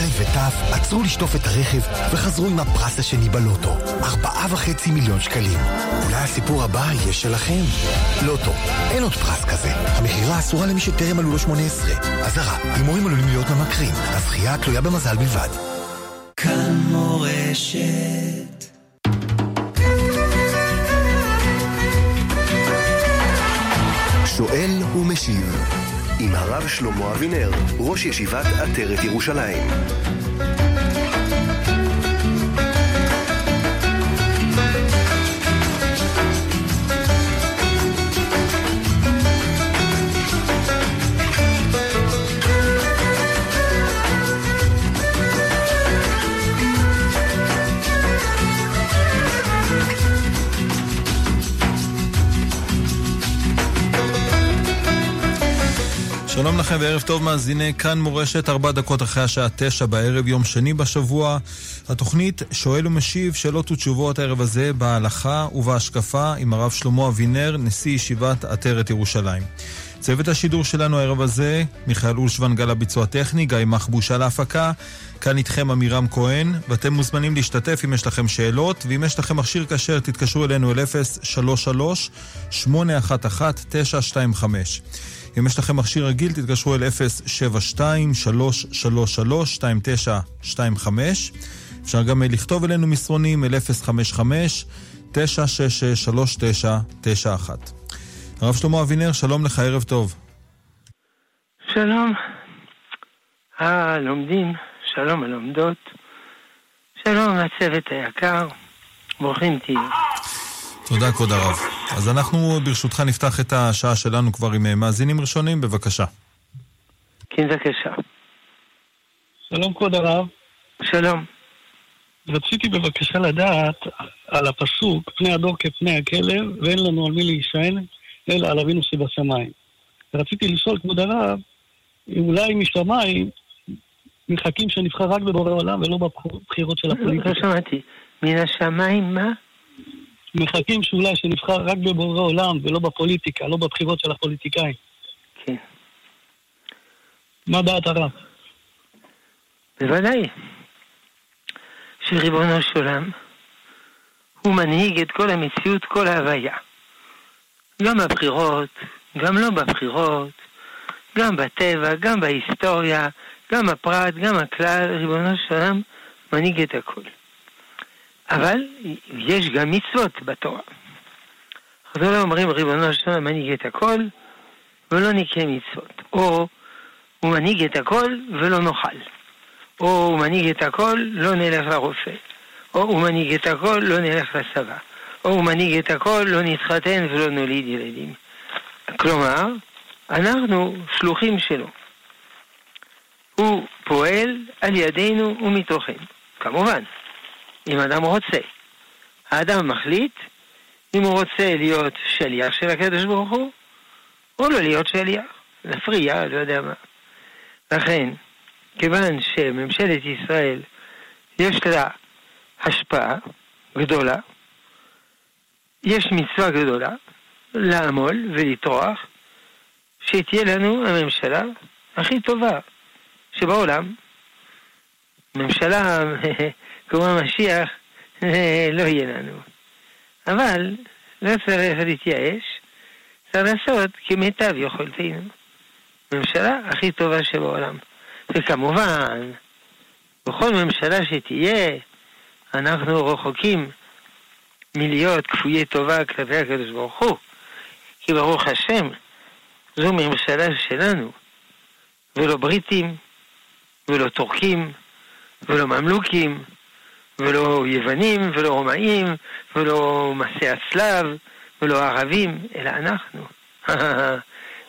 א' ות' עצרו לשטוף את הרכב וחזרו עם הפרס השני בלוטו. 4.5 מיליון שקלים. אולי הסיפור הבא יהיה שלכם. לוטו, אין עוד פרס כזה. המחירה אסורה למי שטרם עלו לו 18. עזרה, הימורים עלולים להיות ממכרים. הזכייה תלויה במזל בלבד. כאן מורשת. שואל ומשיב עם הרב שלמה אבינר, ראש ישיבת עטרת ירושלים. שלום לכם וערב טוב מאזיני כאן מורשת, 4 דקות אחרי השעה 9 בערב, יום שני בשבוע. התוכנית שואל ומשיב, שאלות ותשובות הערב הזה בהלכה ובהשקפה עם הרב שלמה אבינר, נשיא ישיבת עטרת ירושלים. צוות השידור שלנו הערב הזה, מיכאל אולשוון גל הביצוע טכני, גיא מחבוש על ההפקה, כאן איתכם אמירם כהן, ואתם מוזמנים להשתתף אם יש לכם שאלות, ואם יש לכם מכשיר כשר תתקשרו אלינו אל 033-811-925. אם יש לכם מכשיר רגיל, תתקשרו אל 072-333-2925. אפשר גם לכתוב אלינו מסרונים אל 055-966-3991. הרב שלמה אבינר, שלום לך, ערב טוב. שלום הלומדים, שלום הלומדות, שלום הצוות היקר, ברוכים תהיו. תודה, כבוד הרב. אז אנחנו ברשותך נפתח את השעה שלנו כבר עם מאזינים ראשונים, בבקשה. כן, בבקשה. שלום, כבוד הרב. שלום. רציתי בבקשה לדעת על הפסוק, פני הדור כפני הכלב, ואין לנו על מי להישען, אלא על אבינו שבשמיים. רציתי לשאול, כבוד הרב, אולי משמיים מחכים שנבחר רק בבורא עולם ולא בבחירות של הפוליטיקה. לא שמעתי. מן השמיים מה? מחכים שאולי שנבחר רק בבורא עולם ולא בפוליטיקה, לא בבחירות של הפוליטיקאים. כן. מה דעת הרב? בוודאי שריבונו של עולם הוא מנהיג את כל המציאות, כל ההוויה. גם בבחירות, גם לא בבחירות, גם בטבע, גם בהיסטוריה, גם הפרט, גם הכלל, ריבונו של עולם מנהיג את הכל. אבל יש גם מצוות בתורה. אנחנו לא אומרים ריבונו של עולם מנהיג את הכל ולא נקרא מצוות, או הוא מנהיג את הכל ולא נאכל, או הוא מנהיג את הכל לא נלך לרופא, או הוא מנהיג את הכל לא נלך לסבא, או הוא מנהיג את הכל לא נתחתן ולא נוליד ילדים. כלומר, אנחנו שלוחים שלו, הוא פועל על ידינו ומתוכנו. כמובן אם אדם רוצה, האדם מחליט אם הוא רוצה להיות שליח של הקדוש ברוך הוא או לא להיות שליח, לפריע, לא יודע מה. לכן, כיוון שממשלת ישראל יש לה השפעה גדולה, יש מצווה גדולה לעמול ולטרוח שתהיה לנו הממשלה הכי טובה שבעולם. ממשלה כמו המשיח לא יהיה לנו, אבל לא צריך להתייאש, צריך לעשות כמיטב יכולתנו ממשלה הכי טובה שבעולם. וכמובן בכל ממשלה שתהיה, אנחנו רחוקים מלהיות כפויי טובה כלפי הקדוש ברוך הוא, כי ברוך השם זו ממשלה שלנו, ולא בריטים ולא טורקים ולא ממלוקים ולא יוונים, ולא רומאים, ולא מסי הצלב, ולא ערבים, אלא אנחנו.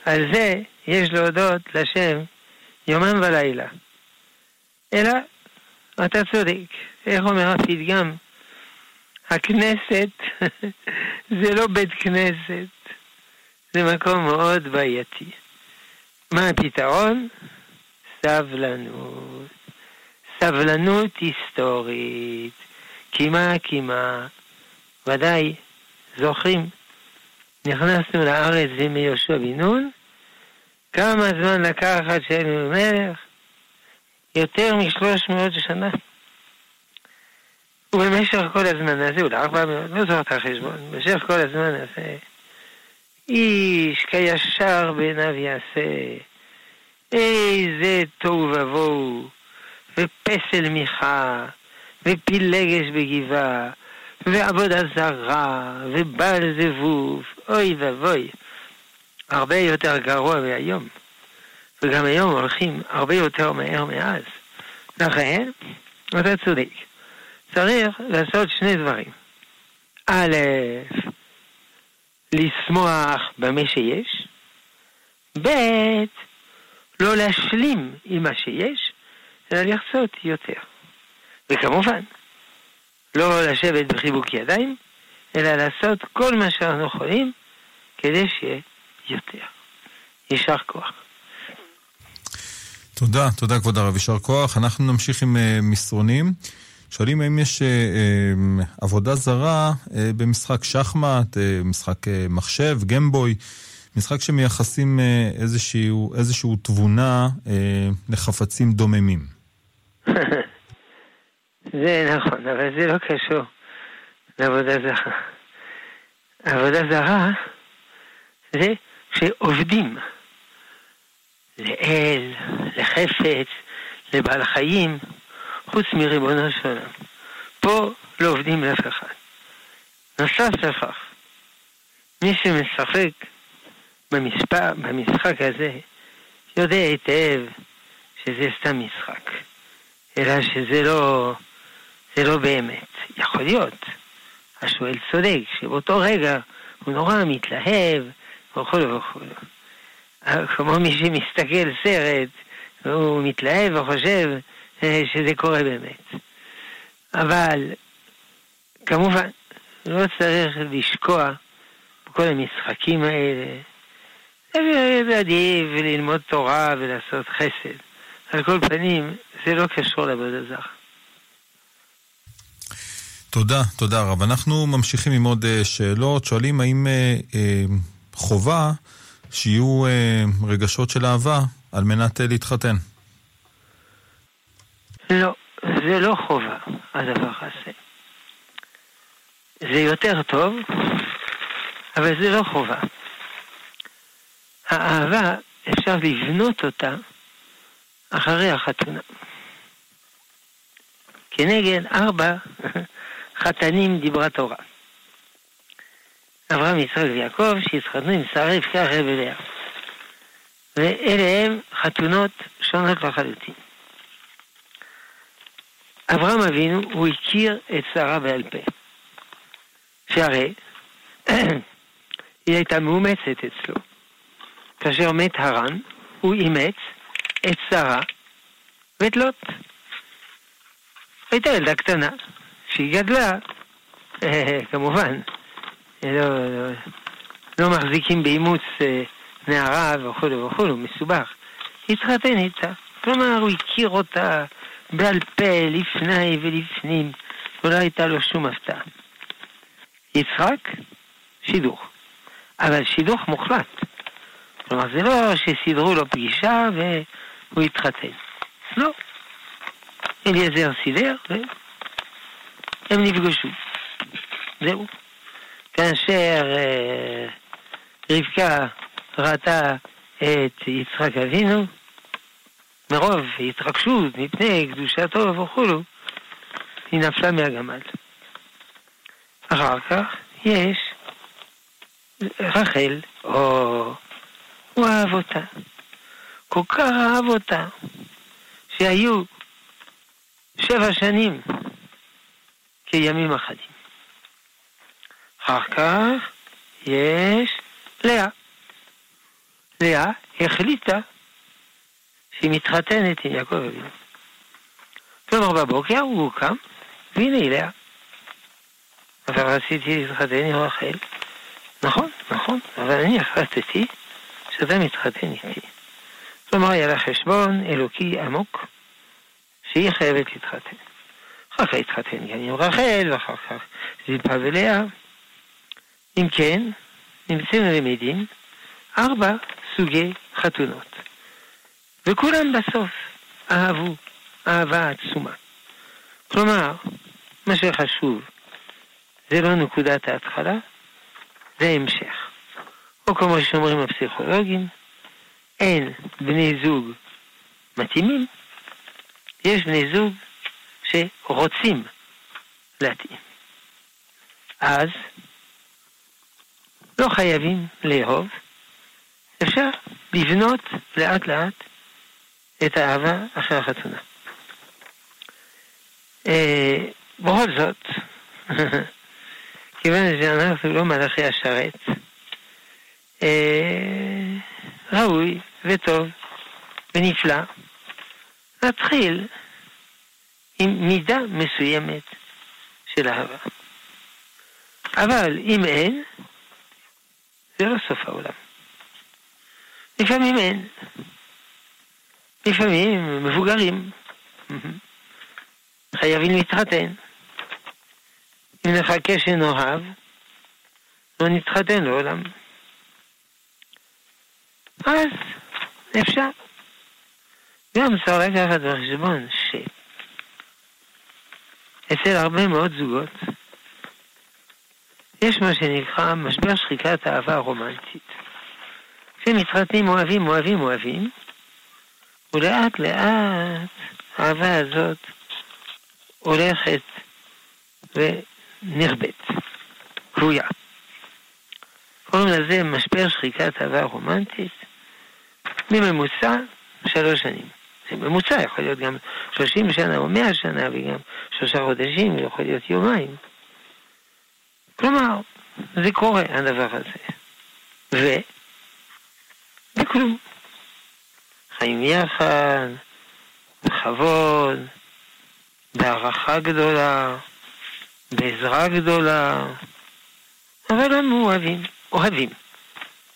על זה יש להודות לשם יומם ולילה. אלא, אתה צודק, איך אומר הפתגם? הכנסת זה לא בית כנסת, זה מקום מאוד בעייתי. מה הפתרון? סבלנות. סבלנות היסטורית, כמעט, ודאי, זוכרים, נכנסנו לארץ מיהושע בן נון, כמה זמן לקח עד שלמה המלך, יותר מ300 שנה. ובמשך כל הזמן הזה, אולי 400, לא זוכר את החשבון, במשך כל הזמן הזה, איש כישר בעיניו יעשה, איזה טוב ובואו, ופסל מיכה, ופילגש בגבעה, ועבוד הזרה, ובל זבוב, אוי ובוי. הרבה יותר גרוע מהיום. וגם היום הולכים הרבה יותר מהר מאז. לכן, אתה צודק. צריך לעשות שני דברים. א', לשמוח במה שיש. ב', לא להשלים עם מה שיש, אלא לחצות יותר. וכמובן, לא לשבת בחיבוק ידיים, אלא לעשות כל מה שאנחנו יכולים, כדי שיהיה יותר. יישר כוח. תודה, תודה כבוד הרב, יישר כוח. אנחנו נמשיך עם מסרונים. שואלים האם יש עבודה זרה במשחק שחמט, משחק מחשב, גמבוי, משחק שמייחסים איזשהו תבונה לחפצים דוממים. זה נכון, אבל זה לא קשור לעבודה זרה. עבודה זרה זה שעובדים לאל, לחפץ, לבעל חיים, חוץ מריבונו של עולם. פה לא עובדים לאף אחד. נוסף לכך, מי שמשחק במשחק הזה יודע היטב שזה סתם משחק, אלא שזה לא באמת. יכול להיות השואל צודק שבאותו רגע הוא נורא מתלהב וכולו וכולו, כמו מי שמסתכל סרט והוא מתלהב וחושב שזה קורה באמת. אבל כמובן לא צריך לשקוע בכל המשחקים האלה, ועדיף ללמוד תורה ולעשות חסד. על כל פנים, זה לא קשור לעבודה זרה. תודה, תודה רב. אנחנו ממשיכים עם עוד שאלות. שואלים האם חובה שיהיו רגשות של אהבה על מנת להתחתן? לא, זה לא חובה, הדבר הזה. זה יותר טוב, אבל זה לא חובה. האהבה אפשר לבנות אותה אחרי החתונה. כנגד 4 חתנים דיברה תורה. אברהם, יצחק ויעקב שהתחתנו עם שרה, רבקה ולאה. ואלה הם חתונות שונות לחלוטין. אברהם אבינו, הוא הכיר את שרה בעל פה. שהרי היא הייתה מאומצת אצלו. כאשר מת הרן, הוא אימץ את שרה ואת לוט. הייתה ילדה קטנה שהיא גדלה, כמובן לא מחזיקים באימוץ נערה וכולו וכולו, מסובך. התחתן איתה, כלומר הוא הכיר אותה בעל פה לפני ולפנים, ולא הייתה לו שום הפתעה. יצחק, שידוך, אבל שידוך מוחלט. כלומר, זה לא שסידרו לו פגישה והוא התחתן. לא. אליעזר סידר והם נפגשו. זהו. כאשר רבקה ראתה את יצחק אבינו, מרוב התרגשות מפני קדושתו וכולו, היא נפלה מהגמל. אחר כך יש רחל, או... הוא אהב אותה, כל כך אהב אותה, שהיו 7 שנים כימים אחדים. אחר כך יש לאה. לאה החליטה שהיא מתחתנת עם יעקב אבינו. כלומר בבוקר הוא קם, והנה היא לאה. אבל רציתי להתחתן עם רחל. נכון, אבל אני החלטתי שאתה מתחתן איתי. כלומר, היה לה חשבון אלוקי עמוק, שהיא חייבת להתחתן. אחר כך התחתן גם עם רחל, ואחר כך זלפה ולאה. אם כן, נמצאנו למדים 4 סוגי חתונות. וכולם בסוף אהבו אהבה עצומה. כלומר, מה שחשוב זה לא נקודת ההתחלה, זה המשך. או כמו שאומרים הפסיכולוגים, אין בני זוג מתאימים, יש בני זוג שרוצים להתאים. אז לא חייבים לאהוב, אפשר לבנות לאט לאט את האהבה אחרי החתונה. בכל זאת, כיוון שאנחנו לא מלאכי השרת, ראוי וטוב ונפלא להתחיל עם מידה מסוימת של אהבה. אבל אם אין, זה לא סוף העולם. לפעמים אין. לפעמים מבוגרים חייבים להתחתן. אם נחכה שנאהב, לא נתחתן לעולם. אז אפשר. גם צריך לקחת בחשבון שאצל הרבה מאוד זוגות יש מה שנקרא משבר שחיקת האהבה הרומנטית. כשמתחתנים אוהבים, ולאט לאט האהבה הזאת הולכת ונרבט, קרויה. קוראים לזה משבר שחיקת אהבה רומנטית, מממוצע 3 שנים. זה ממוצע, יכול להיות גם 30 שנה או 100 שנה, וגם 3 חודשים, יכול להיות יומיים. כלומר, זה קורה הדבר הזה. וכלום. חיים יחד, בכבוד, בהערכה גדולה, בעזרה גדולה, אבל הם אוהבים,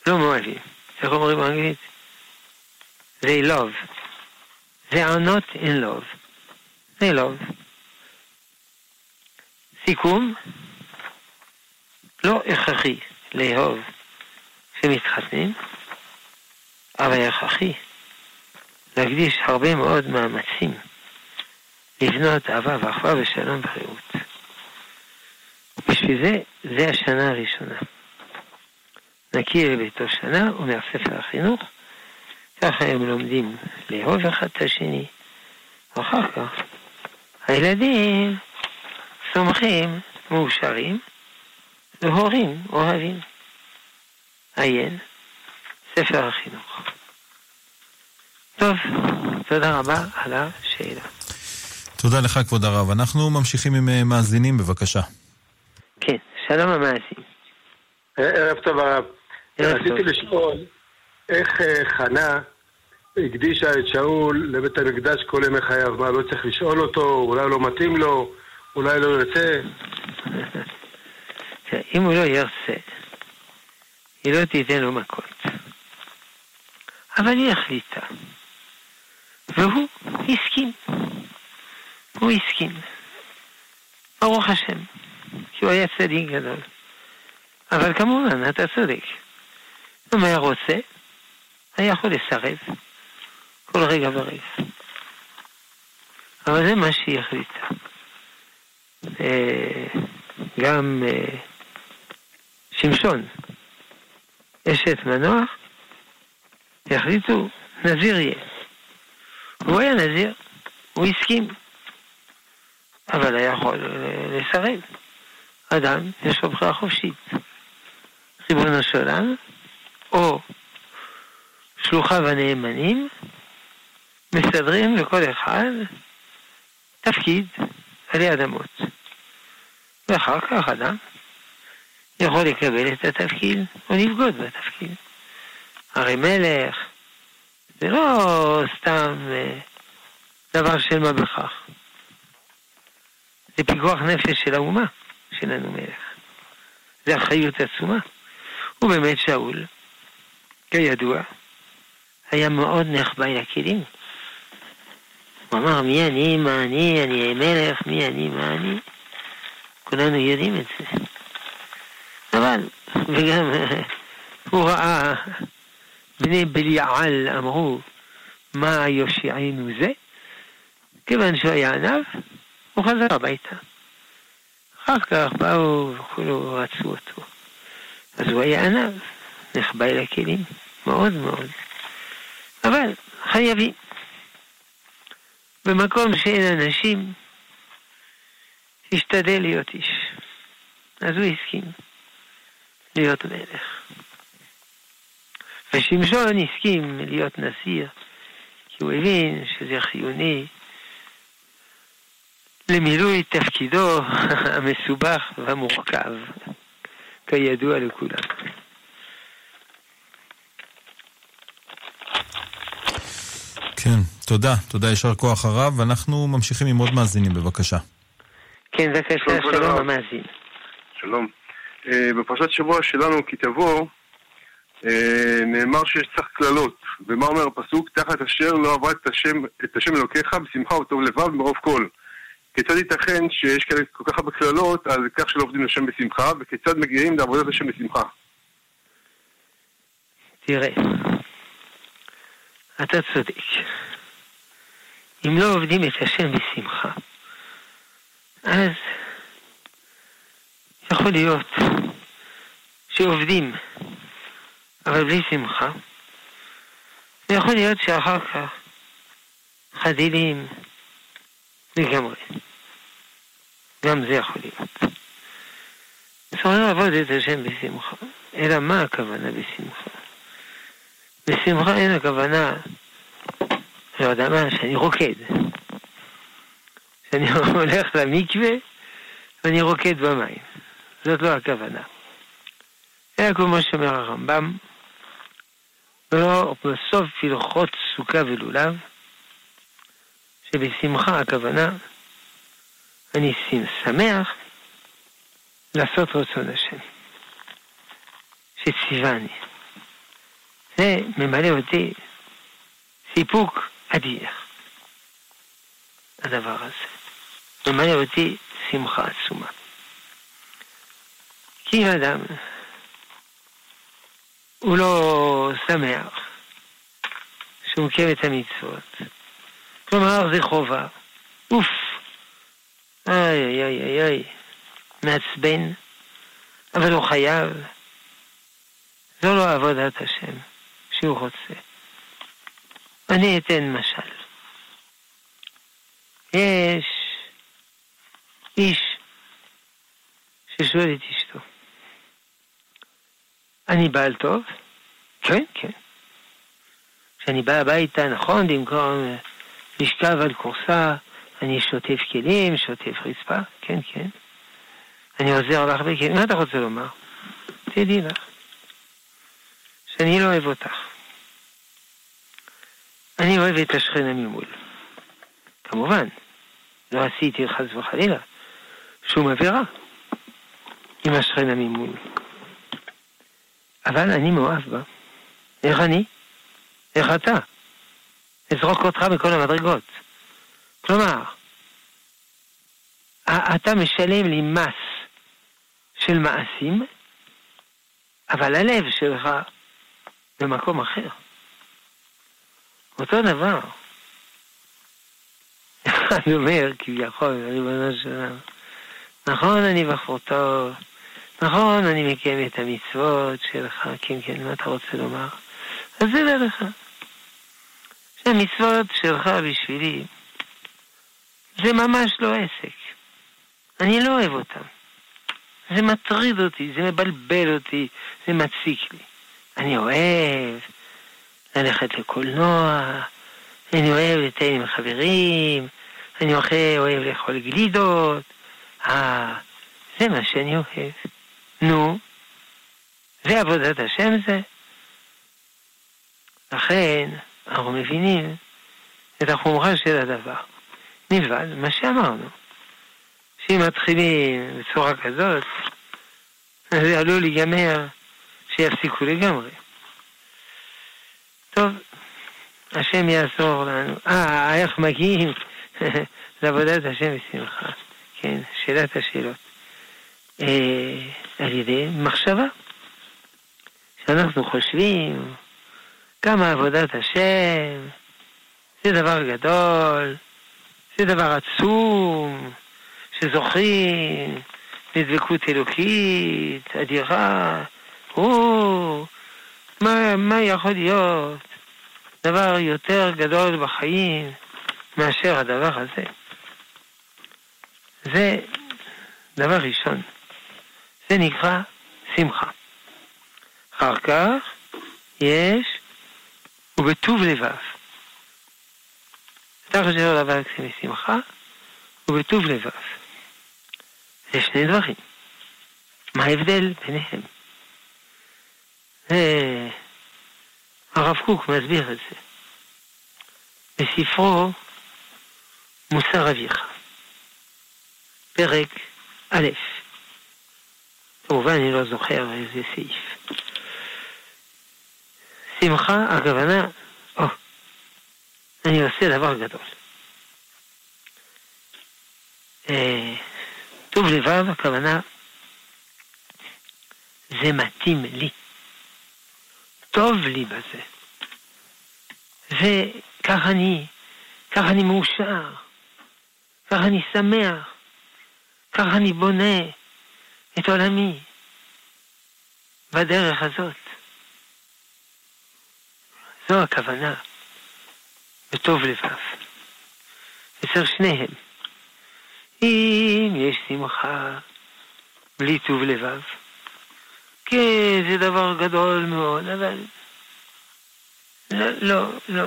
לא מאוהבים. איך אומרים באנגלית? They love. They are not in love. They love. סיכום, לא הכרחי לאהוב שמתחתנים, אבל הכרחי להקדיש הרבה מאוד מאמצים לבנות אהבה ואחווה ושלום ורעות. בשביל זה, זה השנה הראשונה. נכיר ביתו שנה ומהספר החינוך, ככה הם לומדים לאהוב אחד את השני. ואחר כך, הילדים סומכים, מאושרים, והורים אוהבים. עיין, ספר החינוך. טוב, תודה רבה על השאלה. תודה לך כבוד הרב. אנחנו ממשיכים עם מאזינים, בבקשה. כן, שלום המאזין. ערב טוב הרב. רציתי לשאול איך חנה הקדישה את שאול לבית המקדש כל ימי חייו. מה, לא צריך לשאול אותו? אולי לא מתאים לו? אולי לא ירצה? אם הוא לא ירצה, היא לא תיתן לו מכות. אבל היא החליטה. והוא הסכים. הוא הסכים. ברוך השם. כי הוא היה צדיק גדול. אבל כמובן, אתה צודק. אם היה רוצה, היה יכול לסרב כל רגע ורגע. אבל זה מה שהיא החליטה. גם שמשון, אשת מנוח, החליטו, נזיר יהיה. הוא היה נזיר, הוא הסכים. אבל היה יכול לסרב. אדם יש לו בחירה חופשית. ריבונו של עולם, או שלוחיו הנאמנים, מסדרים לכל אחד תפקיד עלי אדמות. ואחר כך אדם יכול לקבל את התפקיד או לבגוד בתפקיד. הרי מלך זה לא סתם דבר של מה בכך. זה פיקוח נפש של האומה שלנו מלך. זה אחריות עצומה. ובאמת שאול, כידוע, היה מאוד נחבא לכלים. הוא אמר, מי אני, מה אני המלך, מי אני, מה אני. כולנו יודעים את זה. אבל, וגם הוא ראה, בני בליעל אמרו, מה יושיענו זה? כיוון שהיה ענב, הוא חזר הביתה. אחר כך באו וכולו רצו אותו. אז הוא היה ענב, נחבא אל הכלים, מאוד מאוד. אבל חייבים. במקום שאין אנשים, השתדל להיות איש. אז הוא הסכים להיות מלך. ושמשון הסכים להיות נשיא, כי הוא הבין שזה חיוני למילוי תפקידו המסובך והמורכב, כידוע לכולם. כן, תודה. תודה, ישר כוח הרב. ואנחנו ממשיכים עם עוד מאזינים, בבקשה. כן, בבקשה, שלום המאזין. שלום. בפרשת שבוע שלנו, כי תבוא, נאמר שיש צריך כללות. ומה אומר הפסוק? תחת אשר לא עבד את השם אלוקיך בשמחה וטוב לבב מרוב כל. כיצד ייתכן שיש כאלה כל כך בכללות על כך שלא עובדים לשם בשמחה, וכיצד מגיעים לעבודת השם בשמחה? תראה, אתה צודק. אם לא עובדים את השם בשמחה, אז יכול להיות שעובדים אבל בלי שמחה, ויכול להיות שאחר כך חדילים לגמרי. גם זה יכול להיות. צריך לעבוד את השם בשמחה. אלא מה הכוונה בשמחה? בשמחה אין הכוונה לא יודע מה, שאני רוקד. שאני הולך למקווה ואני רוקד במים. זאת לא הכוונה. אלא כמו שאומר הרמב"ם, ולא בסוף פלחות סוכה ולולב, שבשמחה הכוונה אני שמח לעשות רצון השם שציווני. זה ממלא אותי סיפוק אדיר. הדבר הזה ממלא אותי שמחה עצומה. כי אדם הוא לא שמח שהוא מקיים את המצוות, כלומר זה חובה, אוף, איי איי איי איי, מעצבן, אבל הוא חייב. זו לא עבודת השם שהוא רוצה. אני אתן משל. יש איש ששואל את אשתו, אני בעל טוב? כן, כן. כשאני בא הביתה, נכון, במקום לשכב על קורסה, אני שוטף כלים, שוטף רצפה, כן, כן. אני עוזר לך בכלים. מה אתה רוצה לומר? תדעי לך שאני לא אוהב אותך. אני אוהב את השכנה ממול. כמובן, לא עשיתי חס וחלילה שום עבירה עם השכנה ממול. אבל אני מאוהב בה. איך אני? איך אתה? אזרוק אותך בכל המדרגות. כלומר, אתה משלם לי מס של מעשים, אבל הלב שלך במקום אחר. אותו דבר. אני אומר, כביכול, ריבונו של עולם, נכון, אני בחור טוב, נכון, אני מקיים את המצוות שלך, כן, כן, מה אתה רוצה לומר? אז זה לא לך. שהמצוות שלך בשבילי, זה ממש לא עסק. אני לא אוהב אותם. זה מטריד אותי, זה מבלבל אותי, זה מציק לי. אני אוהב ללכת לקולנוע, אני אוהב לטייל עם חברים, אני אוהב לאכול גלידות. זה מה שאני אוהב. נו, זה עבודת השם זה. לכן, אנחנו מבינים את החומרה של הדבר. נבד, מה שאמרנו, שאם מתחילים בצורה כזאת, זה עלול להיגמר שיפסיקו לגמרי. טוב, השם יעזור לנו. איך מגיעים לעבודת השם בשמחה? כן, שאלת השאלות. על ידי מחשבה. שאנחנו חושבים כמה עבודת השם זה דבר גדול, זה דבר עצום, שזוכים לדבקות אלוקית, אדירה. מה יכול להיות דבר יותר גדול בחיים מאשר הדבר הזה? זה דבר ראשון. זה נקרא שמחה. אחר כך יש ובטוב לבב. תחת שלא לבב כסמי שמחה ובטוב לבב. זה שני דברים. מה ההבדל ביניהם? הרב קוק מסביר את זה בספרו מוסר אביך, פרק א'. כמובן אני לא זוכר איזה סעיף. שמחה, הכוונה, אני עושה דבר גדול. טוב לבב, הכוונה, זה מתאים לי. טוב לי בזה. וכך אני מאושר. כך אני שמח. כך אני בונה את עולמי. בדרך הזאת. זו הכוונה. בטוב לבב. וצריך שניהם. אם יש שמחה בלי טוב לבב, כן, זה דבר גדול מאוד, אבל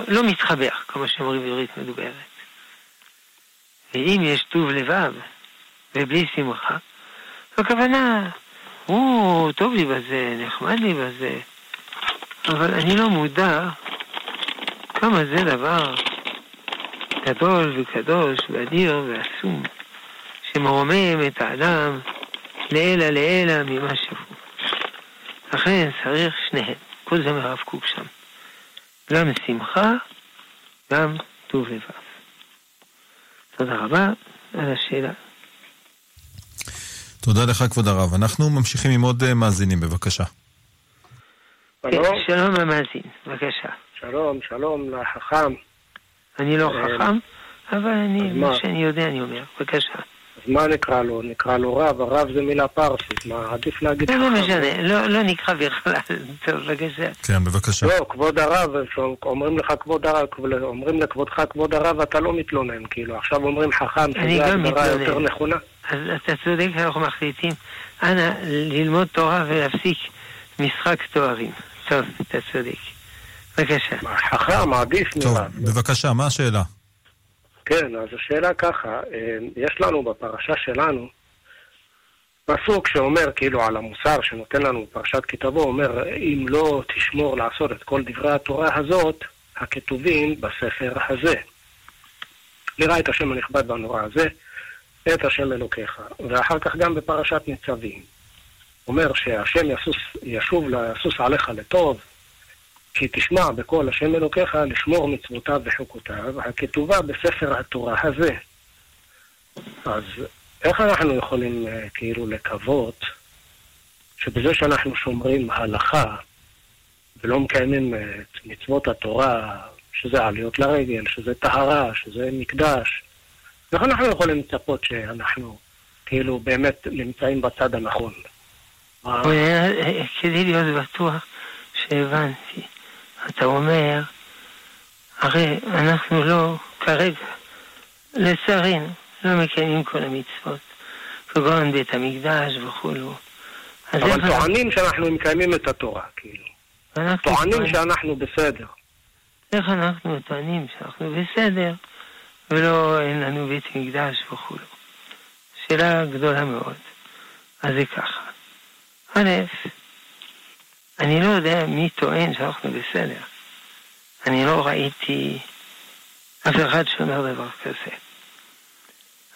לא מתחבר, כמו שאומרים בעברית מדוברת. ואם יש טוב לבב ובלי שמחה, הכוונה, טוב לי בזה, נחמד לי בזה, אבל אני לא מודע כמה זה דבר גדול וקדוש ואדיר ועצום, שמרומם את האדם לעילה לעילה ממה שהוא. לכן צריך שניהם, כל זה מהרב קוק שם. גם שמחה, גם טוב לבב. תודה רבה על השאלה. תודה לך כבוד הרב. אנחנו ממשיכים עם עוד מאזינים, בבקשה. שלום המאזין, בבקשה. שלום לחכם. אני לא חכם, אבל מה שאני יודע אני אומר, בבקשה. אז מה נקרא לו? נקרא לו רב, הרב זה מילה פרסית, מה עדיף להגיד? לא משנה, לא נקרא בכלל, טוב, בבקשה. כן, בבקשה. לא, כבוד הרב, אומרים לך כבוד הרב, אומרים לכבודך כבוד הרב, אתה לא מתלונן, כאילו, עכשיו אומרים חכם, שזה הגדרה יותר נכונה. אז אתה צודק, אנחנו מחליטים, אנא, ללמוד תורה ולהפסיק משחק תוארים. טוב, אתה צודק. בבקשה. חכם, עדיף מילה. טוב, בבקשה, מה השאלה? כן, אז השאלה ככה, יש לנו בפרשה שלנו פסוק שאומר כאילו על המוסר שנותן לנו בפרשת כי תבוא, אומר אם לא תשמור לעשות את כל דברי התורה הזאת הכתובים בספר הזה. נראה את השם הנכבד והנורא הזה, את השם אלוקיך. ואחר כך גם בפרשת ניצבים, אומר שהשם ישוב לסוס עליך לטוב, כי תשמע בכל השם אלוקיך לשמור מצוותיו וחוקותיו, הכתובה בספר התורה הזה. אז איך אנחנו יכולים כאילו לקוות שבזה שאנחנו שומרים הלכה ולא מקיימים את מצוות התורה, שזה עליות לרגל, שזה טהרה, שזה מקדש, איך אנחנו יכולים לצפות שאנחנו כאילו באמת נמצאים בצד הנכון? כדי להיות בטוח שהבנתי, אתה אומר, הרי אנחנו לא, כרגע, לצערנו, לא מקיימים כל המצוות, כגון בית המקדש וכולו. אבל טוענים שאנחנו מקיימים את התורה, כאילו. טוענים שאנחנו בסדר. איך אנחנו טוענים שאנחנו בסדר, ולא אין לנו בית המקדש וכולו? שאלה גדולה מאוד. אז זה ככה. א', אני לא יודע מי טוען שאנחנו בסדר. אני לא ראיתי אף אחד שאומר דבר כזה.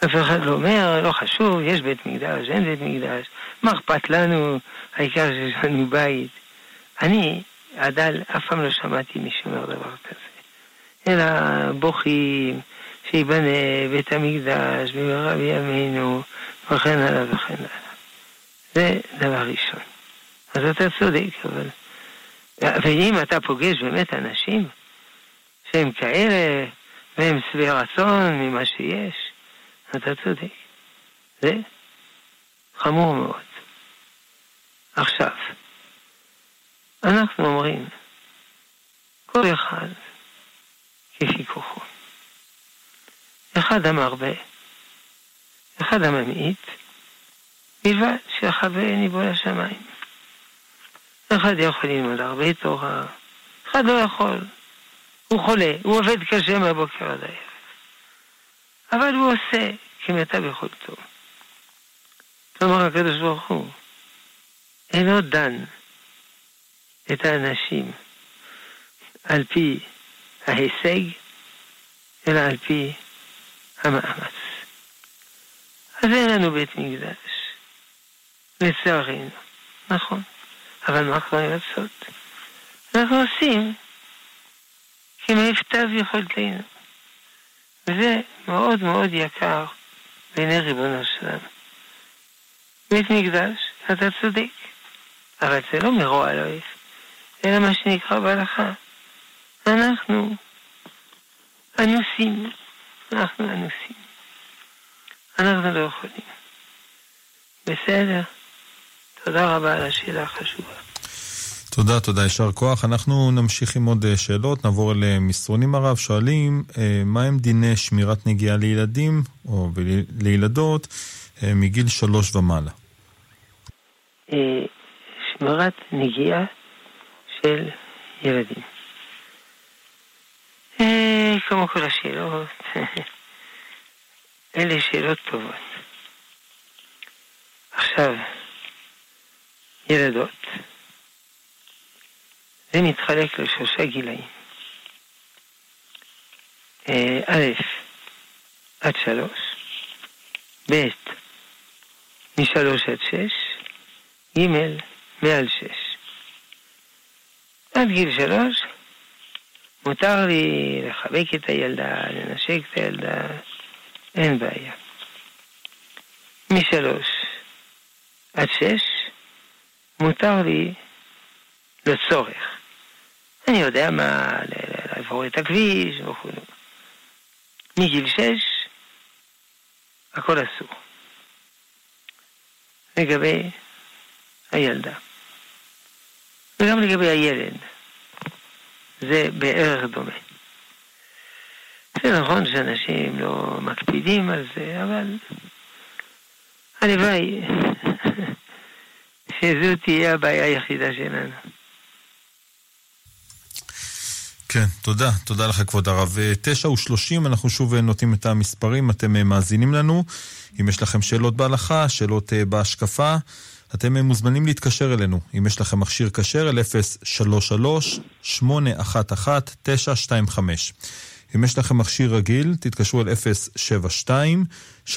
אף אחד לא אומר, לא חשוב, יש בית מקדש, אין בית מקדש, מה אכפת לנו, העיקר שיש לנו בית. אני, עדל, אף פעם לא שמעתי מי שאומר דבר כזה. אלא בוכים, שיבנה בית המקדש, במהרה בימינו, וכן הלאה וכן הלאה. זה דבר ראשון. אז אתה צודק, אבל... ואם אתה פוגש באמת אנשים שהם כאלה, והם שבעי רצון ממה שיש. אתה צודק. זה חמור מאוד. עכשיו, אנחנו אומרים, כל אחד כפי כוחו. אחד המרבה, אחד הממעיט, מלבד שהחווה ניבול השמיים. אחד יכול ללמוד הרבה תורה, אחד לא יכול. הוא חולה, הוא עובד קשה מהבוקר עד הערב. אבל הוא עושה כמיטב יכולתו. כלומר, הקדוש ברוך הוא אינו דן את האנשים על פי ההישג, אלא על פי המאמץ. אז אין לנו בית מקדש. לצערנו, נכון. אבל מה כבר לעשות? אנחנו עושים כמיטב יכולתנו. וזה מאוד מאוד יקר בעיני ריבונו שלנו. בית מקדש, אתה צודק. אבל זה לא מרוע לא יש, אלא מה שנקרא בהלכה. אנחנו אנוסים. אנחנו אנוסים. אנחנו לא יכולים. בסדר? תודה רבה על השאלה החשובה. תודה, תודה, ישר כוח. אנחנו נמשיך עם עוד שאלות, נעבור למסרונים הרב, שואלים, מה הם דיני שמירת נגיעה לילדים או לילדות מגיל 3 ומעלה? שמירת נגיעה של ילדים. כמו כל השאלות, אלה שאלות טובות. עכשיו, ילדות, זה מתחלק לשלושה גילאים. א', עד 3, ב', מ3 עד 6, ג', מעל 6. עד גיל 3, מותר לי לחבק את הילדה, לנשק את הילדה, אין בעיה. מ3 עד 6, מותר לי לצורך. אני יודע מה, לעבור את הכביש וכו'. מגיל 6, הכל אסור. לגבי הילדה. וגם לגבי הילד. זה בערך דומה. זה נכון שאנשים לא מקפידים על זה, אבל הלוואי שזו תהיה הבעיה היחידה שלנו. כן, תודה. תודה לך, כבוד הרב. 9:30, אנחנו שוב נוטים את המספרים, אתם מאזינים לנו. אם יש לכם שאלות בהלכה, שאלות בהשקפה, אתם מוזמנים להתקשר אלינו. אם יש לכם מכשיר קשר, אל 033-811-925. אם יש לכם מכשיר רגיל, תתקשרו אל 072-333-2925.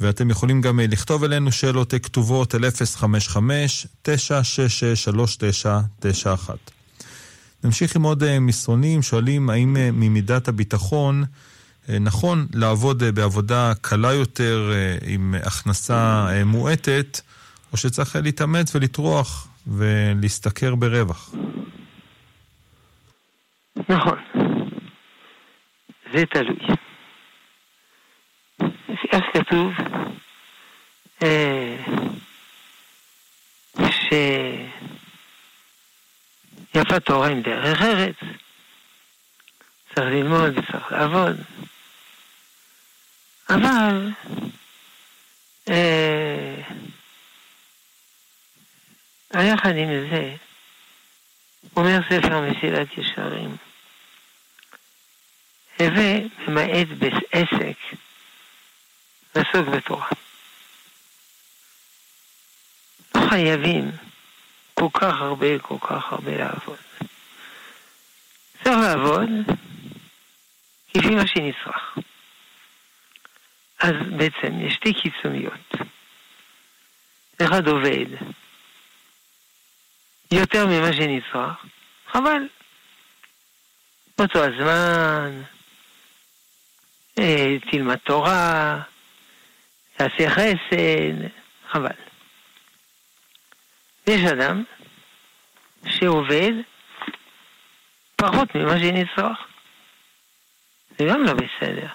ואתם יכולים גם לכתוב אלינו שאלות כתובות אל 055-966-3991. נמשיך עם עוד מסרונים, שואלים האם ממידת הביטחון נכון לעבוד בעבודה קלה יותר עם הכנסה מועטת, או שצריך להתאמץ ולתרוח ולהסתכר ברווח. נכון. זה תלוי. כך כתוב שיפה תורה עם דרך ארץ, צריך ללמוד, צריך לעבוד, אבל היחד עם זה אומר ספר מסילת ישרים, הווה ממעט בעסק לעסוק בתורה. לא חייבים כל כך הרבה, כל כך הרבה לעבוד. צריך לעבוד כפי מה שנצרך. אז בעצם יש שתי קיצוניות. אחד עובד יותר ממה שנצרך, חבל. אותו הזמן, תלמד תורה, תעשה חסד, חבל. יש אדם שעובד פחות ממה שנצרח. זה גם לא בסדר.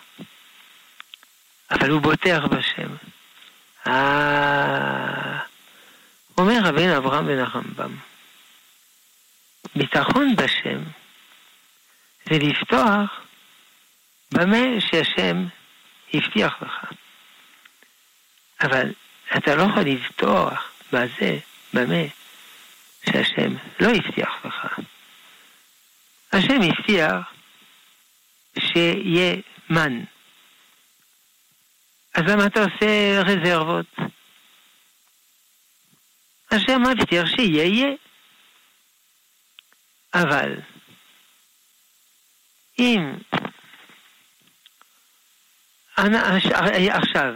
אבל הוא בוטח בשם. אומר רבן אברהם בן החמב"ם, ביטחון בשם זה לפתוח במה שהשם הבטיח לך. אבל אתה לא יכול לפתוח בזה, במה שהשם לא הבטיח לך. השם הבטיח שיהיה מן. אז למה אתה עושה רזרבות? השם הבטיח שיהיה. אבל אם עכשיו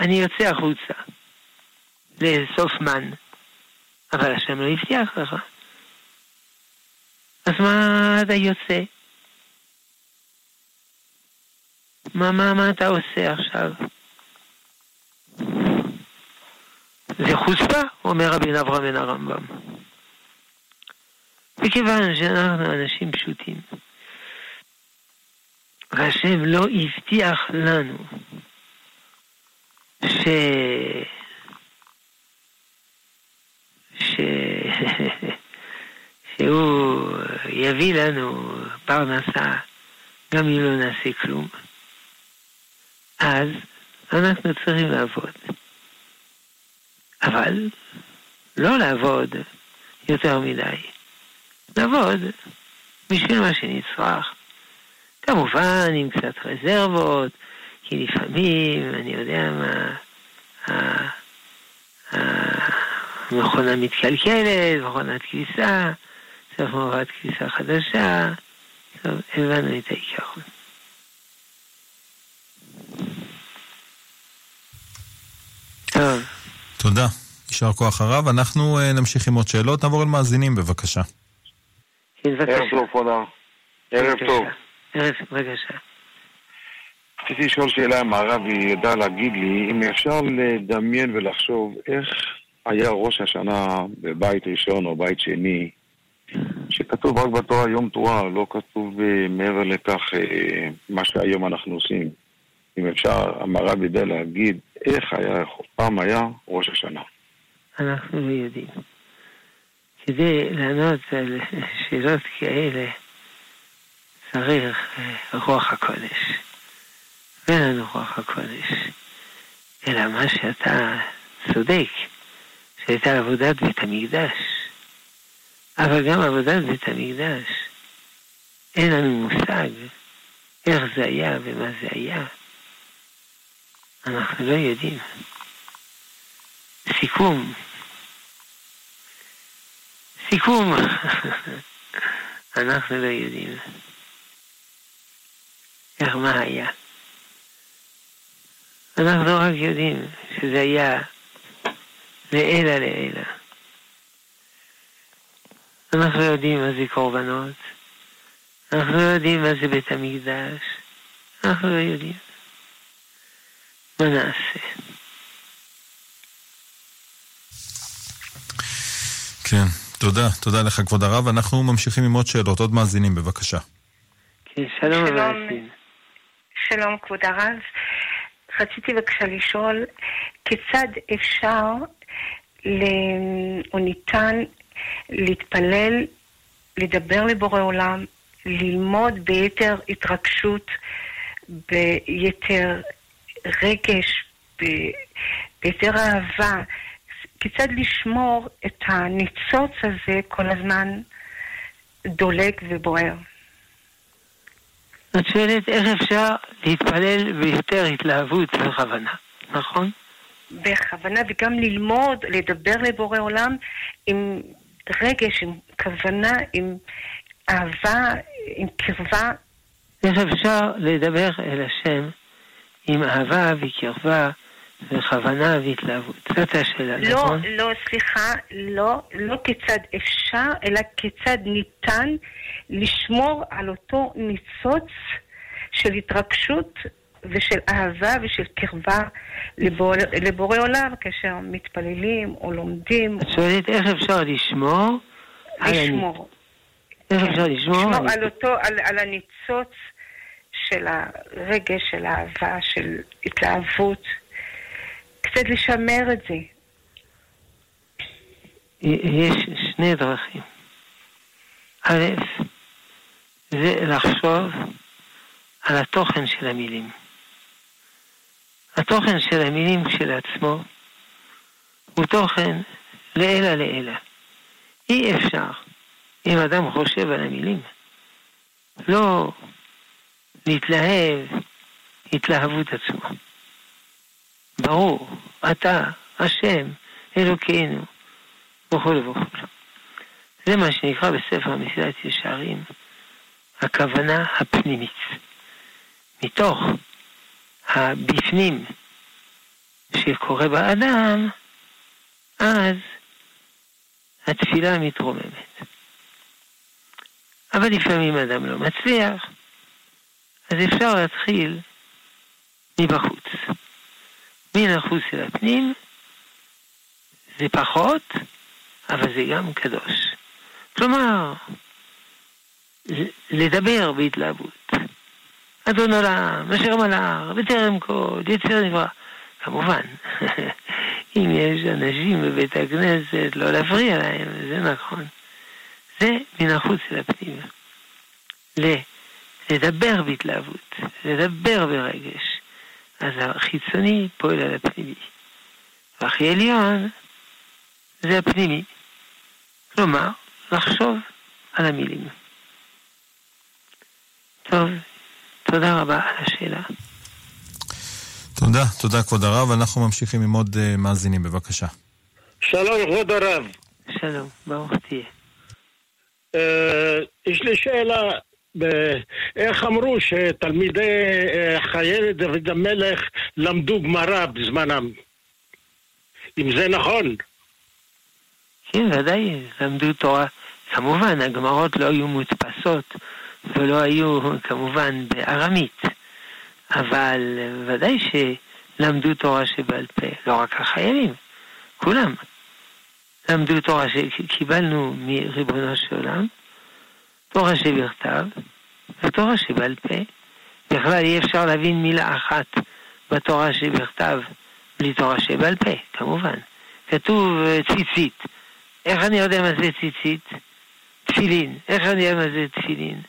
אני יוצא החוצה לסוף מן, אבל השם לא הבטיח לך, אז מה אתה יוצא? מה אתה עושה עכשיו? זה חוצפה, אומר רבי אברהם בן הרמב"ם. מכיוון שאנחנו אנשים פשוטים, והשם לא הבטיח לנו שהוא יביא לנו פרנסה גם אם לא נעשה כלום, אז אנחנו צריכים לעבוד. אבל לא לעבוד יותר מדי. לעבוד בשביל מה שנצרח. כמובן עם קצת רזרבות, כי לפעמים, אני יודע מה, המכונה מתקלקלת, מכונת כביסה, צריך מורד כביסה חדשה. טוב, הבנו את העיקרון. טוב. תודה. יישר כוח הרב. אנחנו נמשיך עם עוד שאלות. נעבור אל מאזינים, בבקשה. ערב טוב, פודה. ערב טוב. ערב, בבקשה. רציתי לשאול שאלה אם הרב ידע להגיד לי, אם אפשר לדמיין ולחשוב איך היה ראש השנה בבית ראשון או בית שני, שכתוב רק בתורה יום תורה, לא כתוב מעבר לכך מה שהיום אנחנו עושים. אם אפשר, הרב ידע להגיד איך היה, פעם היה ראש השנה. אנחנו לא יודעים. כדי לענות על שאלות כאלה, צריך רוח הקודש. אין לנו רוח הקודש. אלא מה שאתה צודק, שהייתה עבודת בית המקדש. אבל גם עבודת בית המקדש, אין לנו מושג איך זה היה ומה זה היה. אנחנו לא יודעים. סיכום. אנחנו לא יודעים. איך מה היה? אנחנו רק יודעים שזה היה לעילה לעילה. אנחנו יודעים מה זה קורבנות. אנחנו יודעים מה זה בית המקדש. אנחנו לא יודעים. מה נעשה? כן, תודה לך כבוד הרב. אנחנו ממשיכים עם עוד שאלות, עוד מאזינים בבקשה. כן, שלום כבוד הרב. רציתי בבקשה לשאול כיצד אפשר או ניתן להתפלל, לדבר לבורא עולם, ללמוד ביתר התרגשות, ביתר רגש, ביתר אהבה, כיצד לשמור את הניצוץ הזה כל הזמן דולק ובוער. את שואלת איך אפשר להתפלל ביותר התלהבות בכוונה, נכון? בכוונה, וגם ללמוד, לדבר לבורא עולם עם רגש, עם כוונה, עם אהבה, עם קרבה. איך אפשר לדבר אל השם עם אהבה וקרבה וכוונה והתלהבות? זאת השאלה, נכון? לא, סליחה, לא כיצד אפשר, אלא כיצד ניתן לשמור על אותו ניצוץ של התרגשות ושל אהבה ושל קרבה לבורא עולם כאשר מתפללים או לומדים. שואלת איך אפשר לשמור? לשמור על אותו, על הניצוץ של הרגש, של האהבה, של התלהבות, קצת לשמר את זה. יש שני דרכים. א', זה לחשוב על התוכן של המילים. התוכן של המילים של עצמו הוא תוכן לעילה לעילה. אי אפשר, אם אדם חושב על המילים, לא להתלהב התלהבות עצמה. ברור, אתה, השם, אלוקינו, בכל ובכל. זה מה שנקרא בספר מסילת ישרים, הכוונה הפנימית. מתוך הבפנים שקורה באדם, אז התפילה מתרוממת. אבל לפעמים אדם לא מצליח, אז אפשר להתחיל מבחוץ. מן החוץ אל הפנים, זה פחות, אבל זה גם קדוש. כלומר, לדבר בהתלהבות. אדון עולם, אשר מלך, בטרם כל, יצר נברא. כמובן, אם יש אנשים בבית הכנסת, לא להפריע להם, זה נכון. זה מן החוץ אל הפנים. לדבר בהתלהבות, לדבר ברגש. אז החיצוני פועל על הפנימי. והכי עליון זה הפנימי. כלומר, לחשוב על המילים. טוב, תודה רבה על השאלה. תודה כבוד הרב. אנחנו ממשיכים עם עוד מאזינים, בבקשה. שלום כבוד הרב. שלום, ברוך תהיה. יש לי שאלה, איך אמרו שתלמידי חיילת דוד המלך למדו גמרא בזמנם? אם זה נכון? כן, ודאי, למדו תורה. כמובן, הגמרות לא היו מודפסות ולא היו כמובן בארמית, אבל ודאי שלמדו תורה שבעל פה, לא רק החיילים, כולם. למדו תורה שקיבלנו מריבונו של עולם, תורה שבכתב ותורה שבעל פה. בכלל אי אפשר להבין מילה אחת בתורה שבכתב בלי תורה שבעל פה, כמובן. כתוב ציצית. איך אני יודע מה זה ציצית? תפילין. איך אני יודע מה זה תפילין?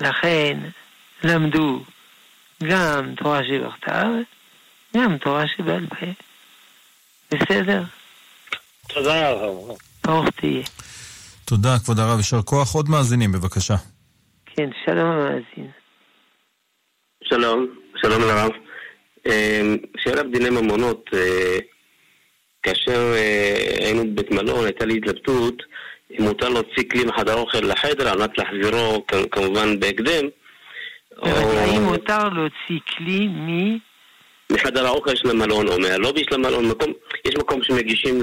לכן למדו גם תורה שבכתב, גם תורה שבעל פה. בסדר? תודה רבה. ברוך תהיה. תודה כבוד הרב, ישר כוח. עוד מאזינים, בבקשה. כן, שלום המאזין. שלום, שלום לרב. שאלה בדיני ממונות, כאשר היינו בבית מלון, הייתה לי התלבטות, אם מותר להוציא כלי מחדר אוכל לחדר, על מנת להחזירו כמובן בהקדם. האם מותר להוציא כלי מחדר האוכל של המלון, או מהלובי של המלון, יש מקום שמגישים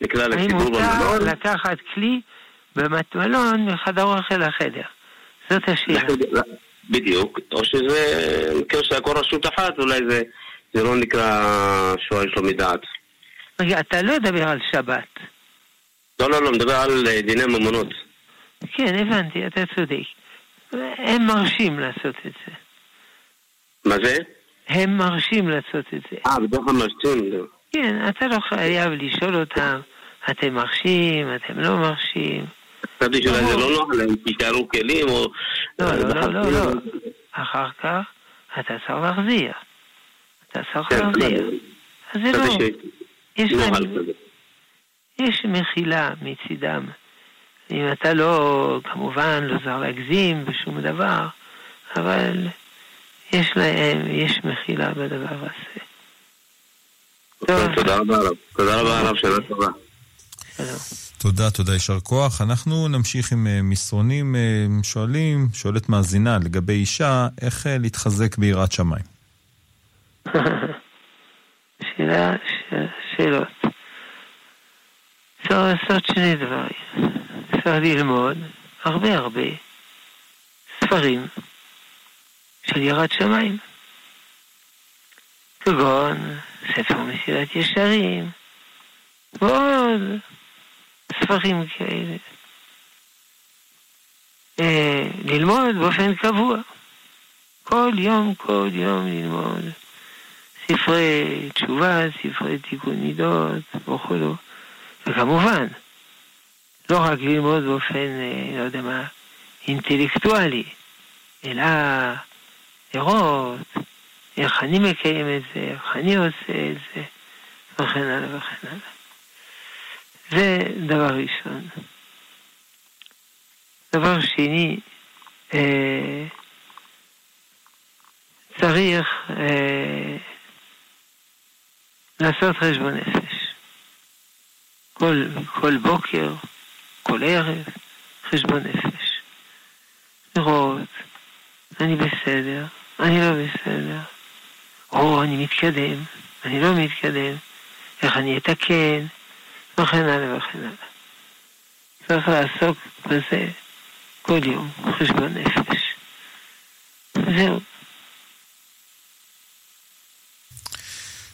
לכלל הציבור במלון? האם מותר לקחת כלי במלון מחדר אוכל לחדר? זאת השאלה. בדיוק, או שזה מקרה שהכל רשות אחת, אולי זה לא נקרא שואל שלא מדעת. רגע, אתה לא מדבר על שבת. לא, מדבר על דיני ממונות. כן, הבנתי, אתה צודק. הם מרשים לעשות את זה. מה זה? הם מרשים לעשות את זה. בדרך כלל מרשים. כן, אתה לא חייב לשאול אותם, אתם מרשים, אתם לא מרשים. חשבתי שאולי זה לא נוח להם, תישארו כלים או... לא. אחר כך אתה צריך להחזיר. אז זה לא... יש מחילה מצידם. אם אתה לא, כמובן, לא זר להגזים בשום דבר, אבל יש להם, יש מחילה בדבר הזה. תודה רבה הרב. תודה רבה הרב, שאלה טובה. תודה, ישר כוח. אנחנו נמשיך עם מסרונים. שואלת מאזינה לגבי אישה, איך להתחזק ביראת שמיים? שאלות. צריך לעשות שני דברים. צריך ללמוד הרבה ספרים של יראת שמיים. כגון ספר מסילת ישרים, ועוד ספרים כאלה. ללמוד באופן קבוע. כל יום ללמוד. ספרי תשובה, ספרי תיקון נידות, וכולו. וכמובן, לא רק ללמוד באופן, לא יודע מה, אינטלקטואלי, אלא לראות איך אני מקיים את זה, איך אני עושה את זה, וכן הלאה וכן הלאה. זה דבר ראשון. דבר שני, צריך לעשות חשבון נפש. כל בוקר, כל ערב, חשבון נפש. לראות, אני בסדר, אני לא בסדר, או אני מתקדם, אני לא מתקדם, איך אני אתקן, וכן הלאה וכן הלאה. צריך לעסוק בזה כל יום, חשבון נפש. זהו.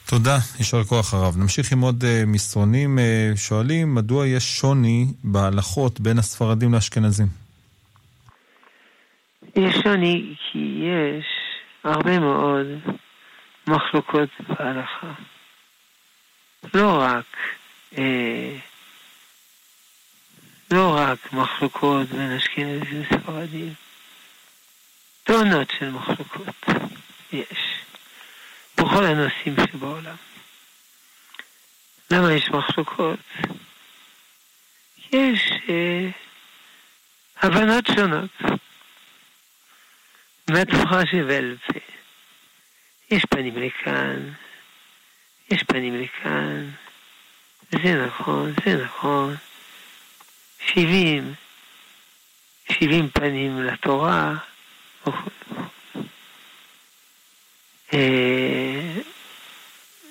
תודה, ישר כוח הרב. נמשיך עם עוד מסרונים. שואלים, מדוע יש שוני בהלכות בין הספרדים לאשכנזים? יש שוני כי יש הרבה מאוד מחלוקות בהלכה. לא רק מחלוקות בין אשכנזים וספרדים. טונות של מחלוקות יש. בכל הנושאים שבעולם. למה יש מחלוקות? יש הבנות שונות. מהתורה שבעל פה. יש פנים לכאן, יש פנים לכאן. זה נכון. 70 פנים לתורה.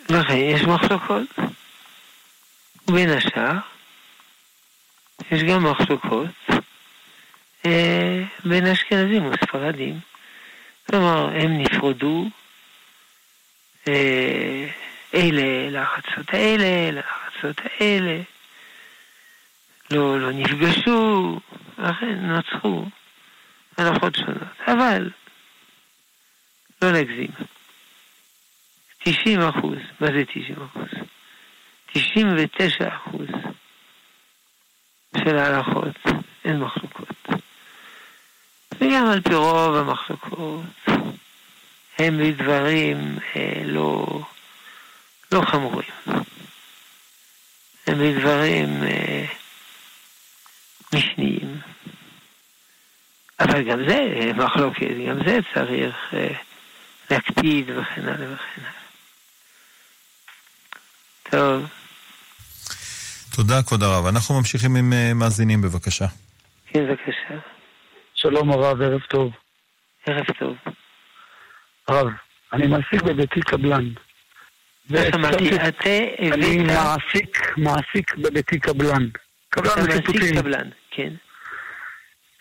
לכן יש מחלוקות, ובין השאר יש גם מחלוקות בין אשכנזים וספרדים. כלומר, הם נפרדו, אלה לחצות האלה, לחצות האלה, לא נפגשו, לכן נוצרו הלכות שונות, אבל לא נגזים. 90%, מה זה 90%? 99% של ההלכות הן מחלוקות. וגם על פי רוב המחלוקות הם בדברים לא חמורים. הם בדברים משניים. אבל גם זה מחלוקת, גם זה צריך להקפיד וכן הלאה וכן הלאה. טוב. תודה כבוד הרב. אנחנו ממשיכים עם מאזינים בבקשה. כן, בבקשה. שלום הרב, ערב טוב. ערב טוב. הרב, אני מעסיק בביתי קבלן. אני מעסיק בביתי קבלן. קבלן ושיפוצים. כן.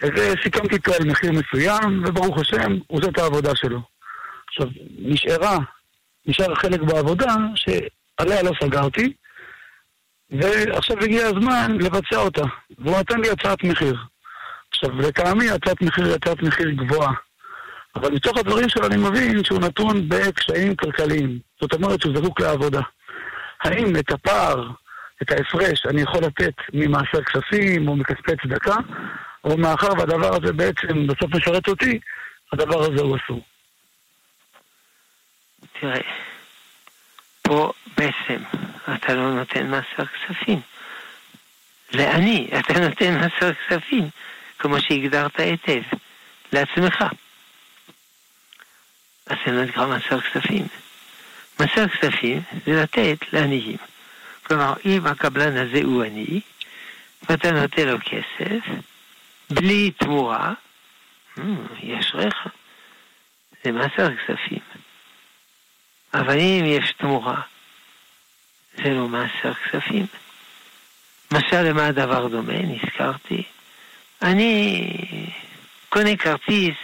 וסיכמתי איתו על מחיר מסוים, וברוך השם, הוא זאת העבודה שלו. עכשיו, נשאר חלק בעבודה ש... עליה לא סגרתי, ועכשיו הגיע הזמן לבצע אותה, והוא נתן לי הצעת מחיר. עכשיו, לטעמי, הצעת מחיר גבוהה. אבל מתוך הדברים שלו אני מבין שהוא נתון בקשיים כלכליים. זאת אומרת שהוא זקוק לעבודה. האם את הפער, את ההפרש, אני יכול לתת ממעשר כספים או מכספי צדקה, או מאחר והדבר הזה בעצם בסוף משרת אותי, הדבר הזה הוא אסור. תראה. פה בעצם אתה לא נותן מעשר כספים. לעני, אתה נותן מעשר כספים, כמו שהגדרת היטב, לעצמך. אז זה לא נקרא מעשר כספים. מעשר כספים זה לתת לעניים. כלומר, אם הקבלן הזה הוא עני, ואתה נותן לו כסף, בלי תמורה, יש רך, זה מעשר כספים. אבל אם יש תמורה, זה לא מעשר כספים. משל למה הדבר דומה, נזכרתי. אני קונה כרטיס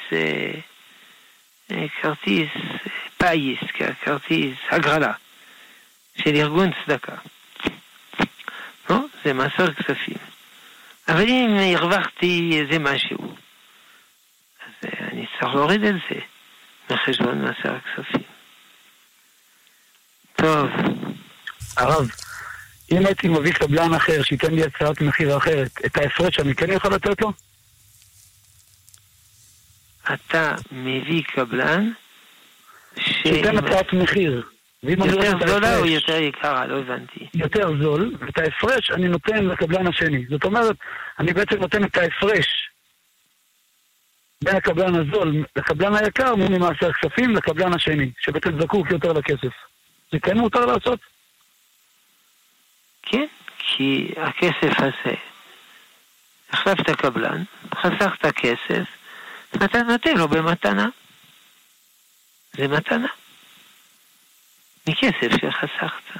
פייס, כרטיס הגרלה, של ארגון צדקה. לא, זה מעשר כספים. אבל אם הרווחתי איזה משהו, ואני צריך להוריד את זה מחשבון מעשר הכספים. טוב. הרב, אם הייתי מביא קבלן אחר שייתן לי הצעת מחיר אחרת, את ההפרש שאני כן יכול לתת לו? אתה מביא קבלן שייתן הצעת מחיר. יותר זולה או יותר יקרה? לא הבנתי. יותר זול, ואת ההפרש אני נותן לקבלן השני. זאת אומרת, אני בעצם נותן את ההפרש בין הקבלן הזול לקבלן היקר, ממעשר הכספים לקבלן השני, שבעצם זקוק יותר לכסף. זה כן מותר לעשות? כן, כי הכסף הזה, החלפת קבלן, חסכת כסף, אתה נותן לו במתנה. זה מתנה. מכסף שחסכת.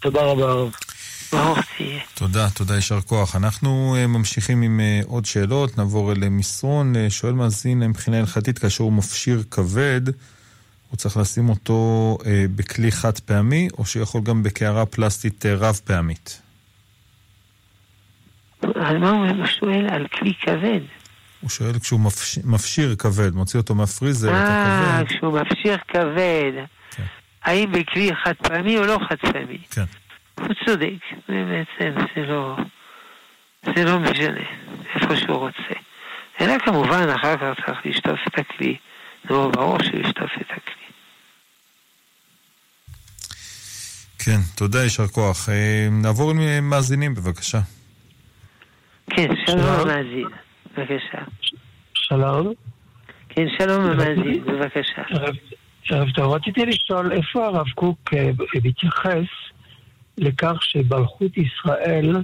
תודה רבה הרב. ברוך תהיה. תודה, תודה, ישר כוח. אנחנו ממשיכים עם עוד שאלות, נעבור למסרון. שואל מאזין, מבחינה הלכתית, כאשר הוא מפשיר כבד, הוא צריך לשים אותו בכלי חד פעמי, או שיכול גם בקערה פלסטית רב פעמית? על מה הוא שואל? על כלי כבד? הוא שואל כשהוא מפשיר כבד, מוציא אותו מהפריזר, את הכבד. כשהוא מפשיר כבד, כן. האם בכלי חד פעמי או לא חד פעמי? כן. הוא צודק, בעצם זה לא משנה, איפה שהוא רוצה. אלא כמובן אחר כך צריך לשטוף את הכלי, לא ברור שלשטוף את הכלי. כן, תודה, ישר כוח. נעבור עם מאזינים, בבקשה. כן, שלום מאזין. בבקשה. שלום. כן, שלום המאזין, בבקשה. הרב טוב, רציתי לשאול, איפה הרב קוק מתייחס לכך שבלכות ישראל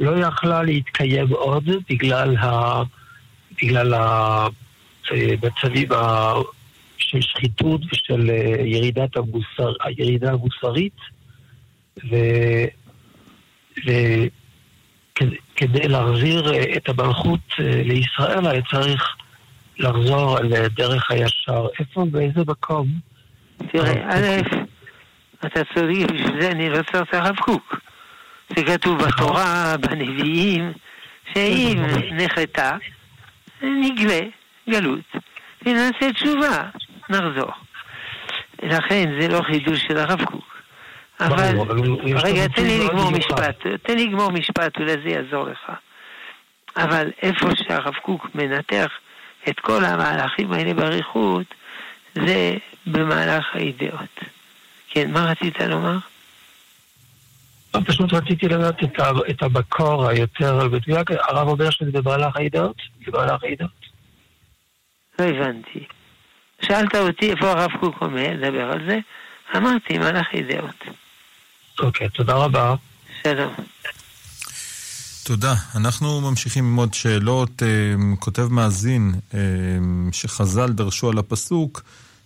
לא יכלה להתקיים עוד בגלל המצבים של שחיתות ושל ירידה המוסרית כדי להחזיר את המלכות לישראל, היה צריך לחזור לדרך הישר. איפה, באיזה מקום? תראה, א', אתה צודק, בשביל זה אני לא צריך הרב קוק. זה כתוב בתורה, בנביאים, שאם נחתה, נגלה, גלות, ונעשה תשובה, נחזור. לכן זה לא חידוש של הרב קוק. אבל, רגע, תן לי לגמור משפט, אולי זה יעזור לך. אבל איפה שהרב קוק מנתח את כל המהלכים האלה בריחות, זה במהלך האידאות. כן, מה רצית לומר? פשוט רציתי לדעת את הבקור היותר בטויק. הרב אומר שזה במהלך האידאות? לא הבנתי. שאלת אותי איפה הרב קוק אומר, דבר על זה? אמרתי, מהלך האידאות. אוקיי, תודה רבה. שלום. תודה. אנחנו ממשיכים עם עוד שאלות. כותב מאזין שחז"ל דרשו על הפסוק,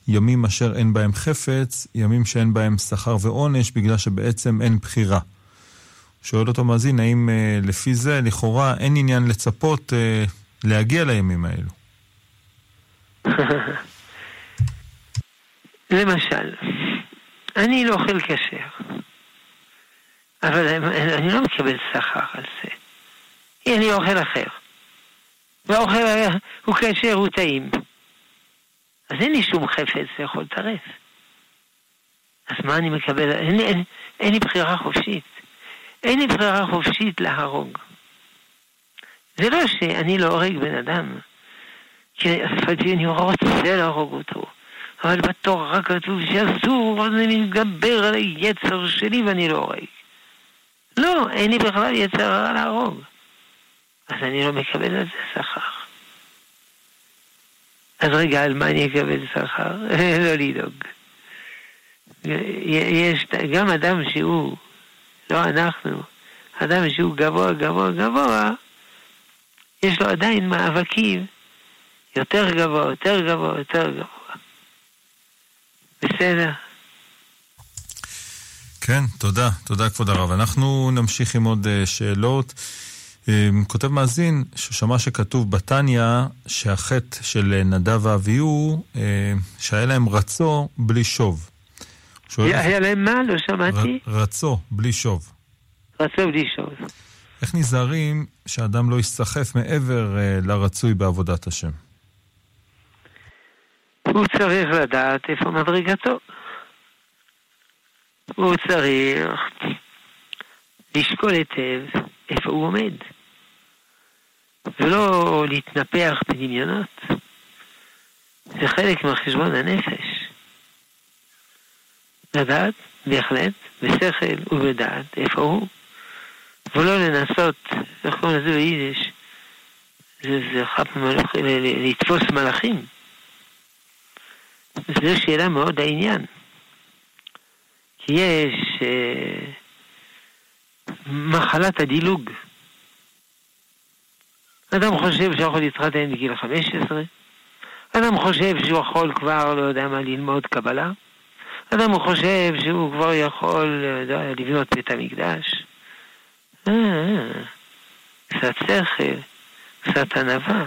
ימים אשר אין בהם חפץ, ימים שאין בהם שכר ועונש, בגלל שבעצם אין בחירה. שואל אותו מאזין, האם לפי זה, לכאורה, אין עניין לצפות להגיע לימים האלו? למשל, אני לא אוכל כשר. אבל אני לא מקבל שכר על זה. אני אוכל אחר. והאוכל הוא כשר, הוא טעים. אז אין לי שום חפץ לאכול טרף. אז מה אני מקבל? אין לי בחירה חופשית. אין לי בחירה חופשית להרוג. זה לא שאני לא הורג בן אדם. כי אני רוצה להרוג אותו. אבל בתורה כתוב שאסור, אני מתגבר על היצר שלי ואני לא הורג. לא, אין לי בכלל יצר הרע להרוג. אז אני לא מקבל על זה שכר. אז רגע, על מה אני אקבל שכר? לא לדאוג. יש גם אדם שהוא, לא אנחנו, אדם שהוא גבוה, יש לו עדיין מאבקים יותר גבוה. בסדר. כן, תודה. תודה, כבוד הרב. אנחנו נמשיך עם עוד שאלות. כותב מאזין ששמע שכתוב בתניה שהחטא של נדב ואביהו שהיה להם רצו בלי שוב. היה להם מה? לא שמעתי. רצו בלי שוב. איך נזהרים שאדם לא יסחף מעבר לרצוי בעבודת השם? הוא צריך לדעת איפה מדרגתו. הוא צריך לשקול היטב איפה הוא עומד. ולא להתנפח בדמיונות. זה חלק מהחשבון הנפש. לדעת בהחלט, בשכל ובדעת איפה הוא. ולא לנסות, איך קוראים לזה ביידיש, זה לתפוס מלאכים. זו שאלה מאוד העניין. כי יש מחלת הדילוג. אדם חושב שהוא יכול להתחתן בגיל 15. אדם חושב שהוא יכול כבר, לא יודע מה, ללמוד קבלה. אדם חושב שהוא כבר יכול לבנות בית המקדש. קצת שכל, קצת ענווה.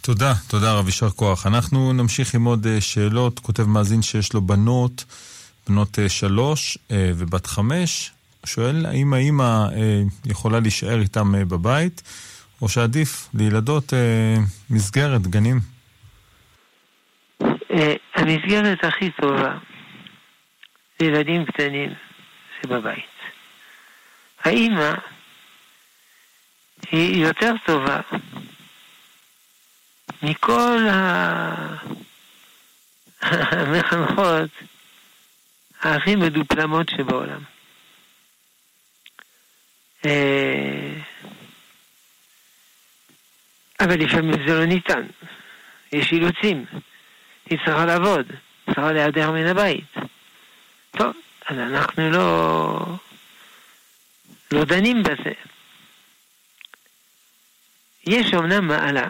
תודה, תודה רב, ישר כוח. אנחנו נמשיך עם עוד שאלות. כותב מאזין שיש לו בנות, בנות 3 ובת 5. שואל, האם האמא יכולה להישאר איתם בבית, או שעדיף לילדות מסגרת, גנים? המסגרת הכי טובה לילדים קטנים שבבית. האמא היא יותר טובה מכל המחנכות הכי מדופלמות שבעולם. אבל לפעמים זה לא ניתן. יש אילוצים. היא צריכה לעבוד, צריכה להיעדר מן הבית. טוב, אז אנחנו לא דנים בזה. יש אומנם מעלה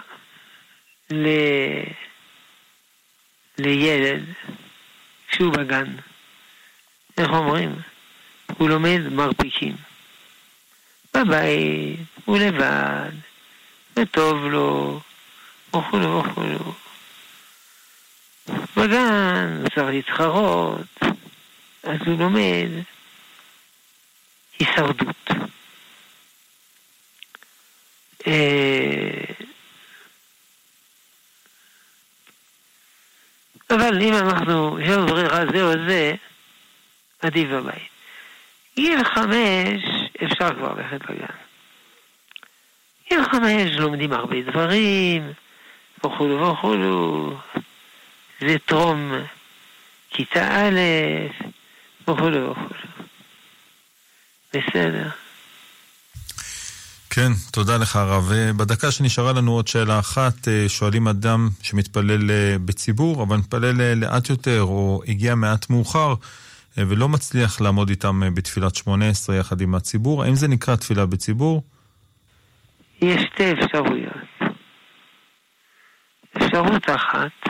לילד כשהוא בגן, איך אומרים? הוא לומד מרפיקים. בבית הוא לבד, וטוב לו, וכולו וכולו. בגן הוא צריך להתחרות, אז הוא לומד הישרדות. אבל אם אנחנו לא ברירה זה או זה, עדיף בבית. גיל 5 אפשר כבר ללכת לגן. גיל 5 לומדים הרבה דברים, וכולו וכולו. זה טרום כיתה א', וכולו וכולו. בסדר. כן, תודה לך הרב. בדקה שנשארה לנו עוד שאלה אחת, שואלים אדם שמתפלל בציבור, אבל מתפלל לאט יותר, או הגיע מעט מאוחר, ולא מצליח לעמוד איתם בתפילת 18 יחד עם הציבור. האם זה נקרא תפילה בציבור? יש שתי אפשרויות. אפשרות אחת,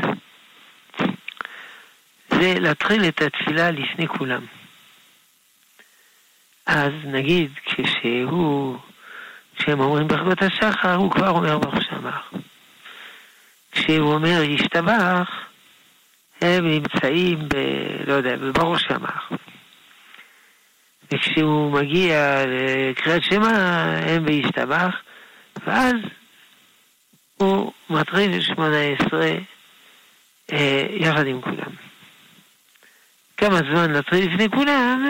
זה להתחיל את התפילה לפני כולם. אז נגיד, כשהם אומרים ברכות השחר, הוא כבר אומר ברוך שמח. כשהוא אומר ישתבח, הם נמצאים בברוך שמח. וכשהוא מגיע לקריאת שמה, הם בישתבח, ואז הוא מטריל 18 יחד עם כולם. כמה זמן לטריל לפני כולם,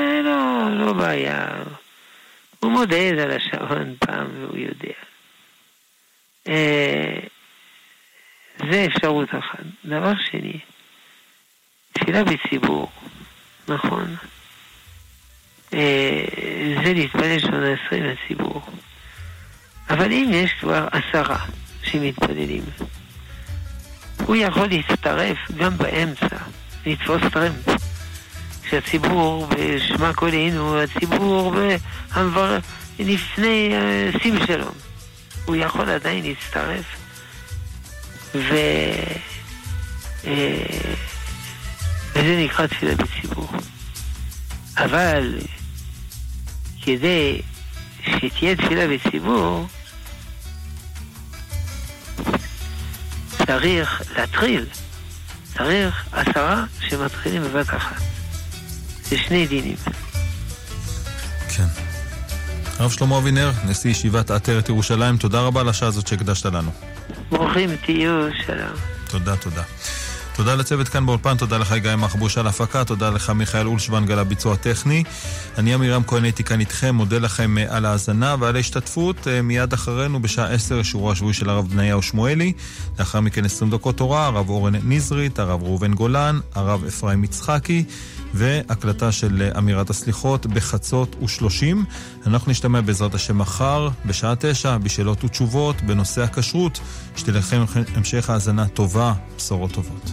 לא בעיה. הוא מודד על השעון פעם והוא יודע. זה אפשרות אחת. דבר שני, תפילה בציבור, נכון. זה להתפלל 18 לציבור. אבל אם יש כבר 10 שמתפללים, הוא יכול להצטרף גם באמצע, לתפוס טרמפ. שהציבור בשמה קולנו, הציבור לפני שים שלום. הוא יכול עדיין להצטרף וזה נקרא תפילה בציבור. אבל כדי שתהיה תפילה בציבור צריך להתחיל, צריך 10 שמתחילים בבת אחת. זה שני דינים. כן. הרב שלמה אבינר, נשיא ישיבת עטרת ירושלים, תודה רבה על השעה הזאת שהקדשת לנו. ברוכים תהיו, שלום. תודה, תודה. תודה לצוות כאן באולפן, תודה לך גיא מחבוש על ההפקה, תודה לך מיכאל אולשוון על הביצוע הטכני. אני אמירם כהן הייתי כאן איתכם, מודה לכם על ההאזנה ועל ההשתתפות. מיד אחרינו בשעה 10 שיעור השבועי של הרב דנאיהו שמואלי, לאחר מכן 20 דקות תורה, הרב אורן נזרית, הרב רובן גולן, הרב אפרים מצחקי, והקלטה של אמירת הסליחות בחצות ו30. אנחנו נשתמע בעזרת השם מחר בשעה 9 בשאלות ותשובות בנושא הכשרות. שתהיה לכם המשך האזנה טובה, בשורות טובות.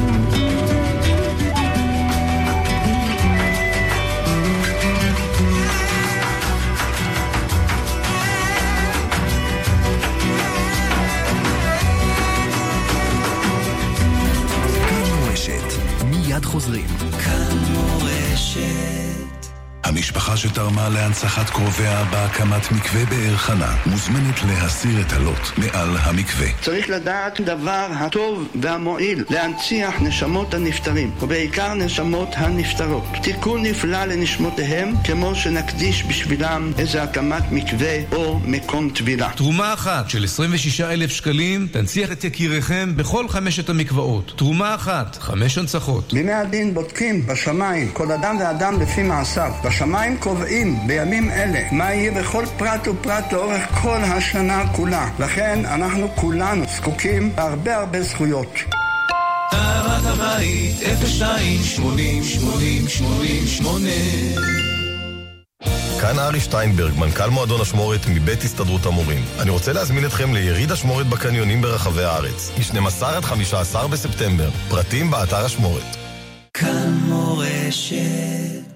המשפחה שתרמה להנצחת קרוביה בהקמת מקווה באר חנה מוזמנת להסיר את הלוט מעל המקווה. צריך לדעת דבר הטוב והמועיל, להנציח נשמות הנפטרים ובעיקר נשמות הנפטרות. תיקון נפלא לנשמותיהם, כמו שנקדיש בשבילם איזה הקמת מקווה או מקום תבילה. תרומה אחת של 26,000 שקלים תנציח את יקיריכם בכל 5 המקוואות. תרומה אחת, 5 הנצחות. בימי הדין בודקים בשמיים כל אדם ואדם לפי מעשיו. בשמיים קובעים בימים אלה מה יהיה בכל פרט ופרט לאורך כל השנה כולה. לכן אנחנו כולנו זקוקים בהרבה הרבה זכויות. תארת הבית 02-80-80-88 כאן ארי שטיינברג, מנכ"ל מועדון השמורת מבית הסתדרות המורים. אני רוצה להזמין אתכם ליריד השמורת בקניונים ברחבי הארץ, מ-12 עד 15 בספטמבר. פרטים באתר השמורת. כאן מורשת.